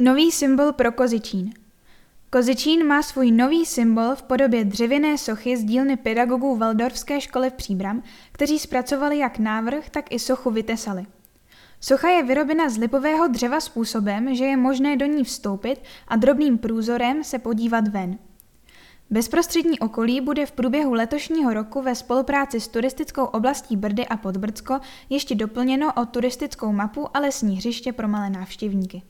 Nový symbol pro Kozičín. Kozičín má svůj nový symbol v podobě dřevěné sochy z dílny pedagogů Valdorfské školy v Příbram, kteří zpracovali jak návrh, tak i sochu vytesali. Socha je vyrobena z lipového dřeva způsobem, že je možné do ní vstoupit a drobným průzorem se podívat ven. Bezprostřední okolí bude v průběhu letošního roku ve spolupráci s turistickou oblastí Brdy a Podbrdsko ještě doplněno o turistickou mapu a lesní hřiště pro malé návštěvníky.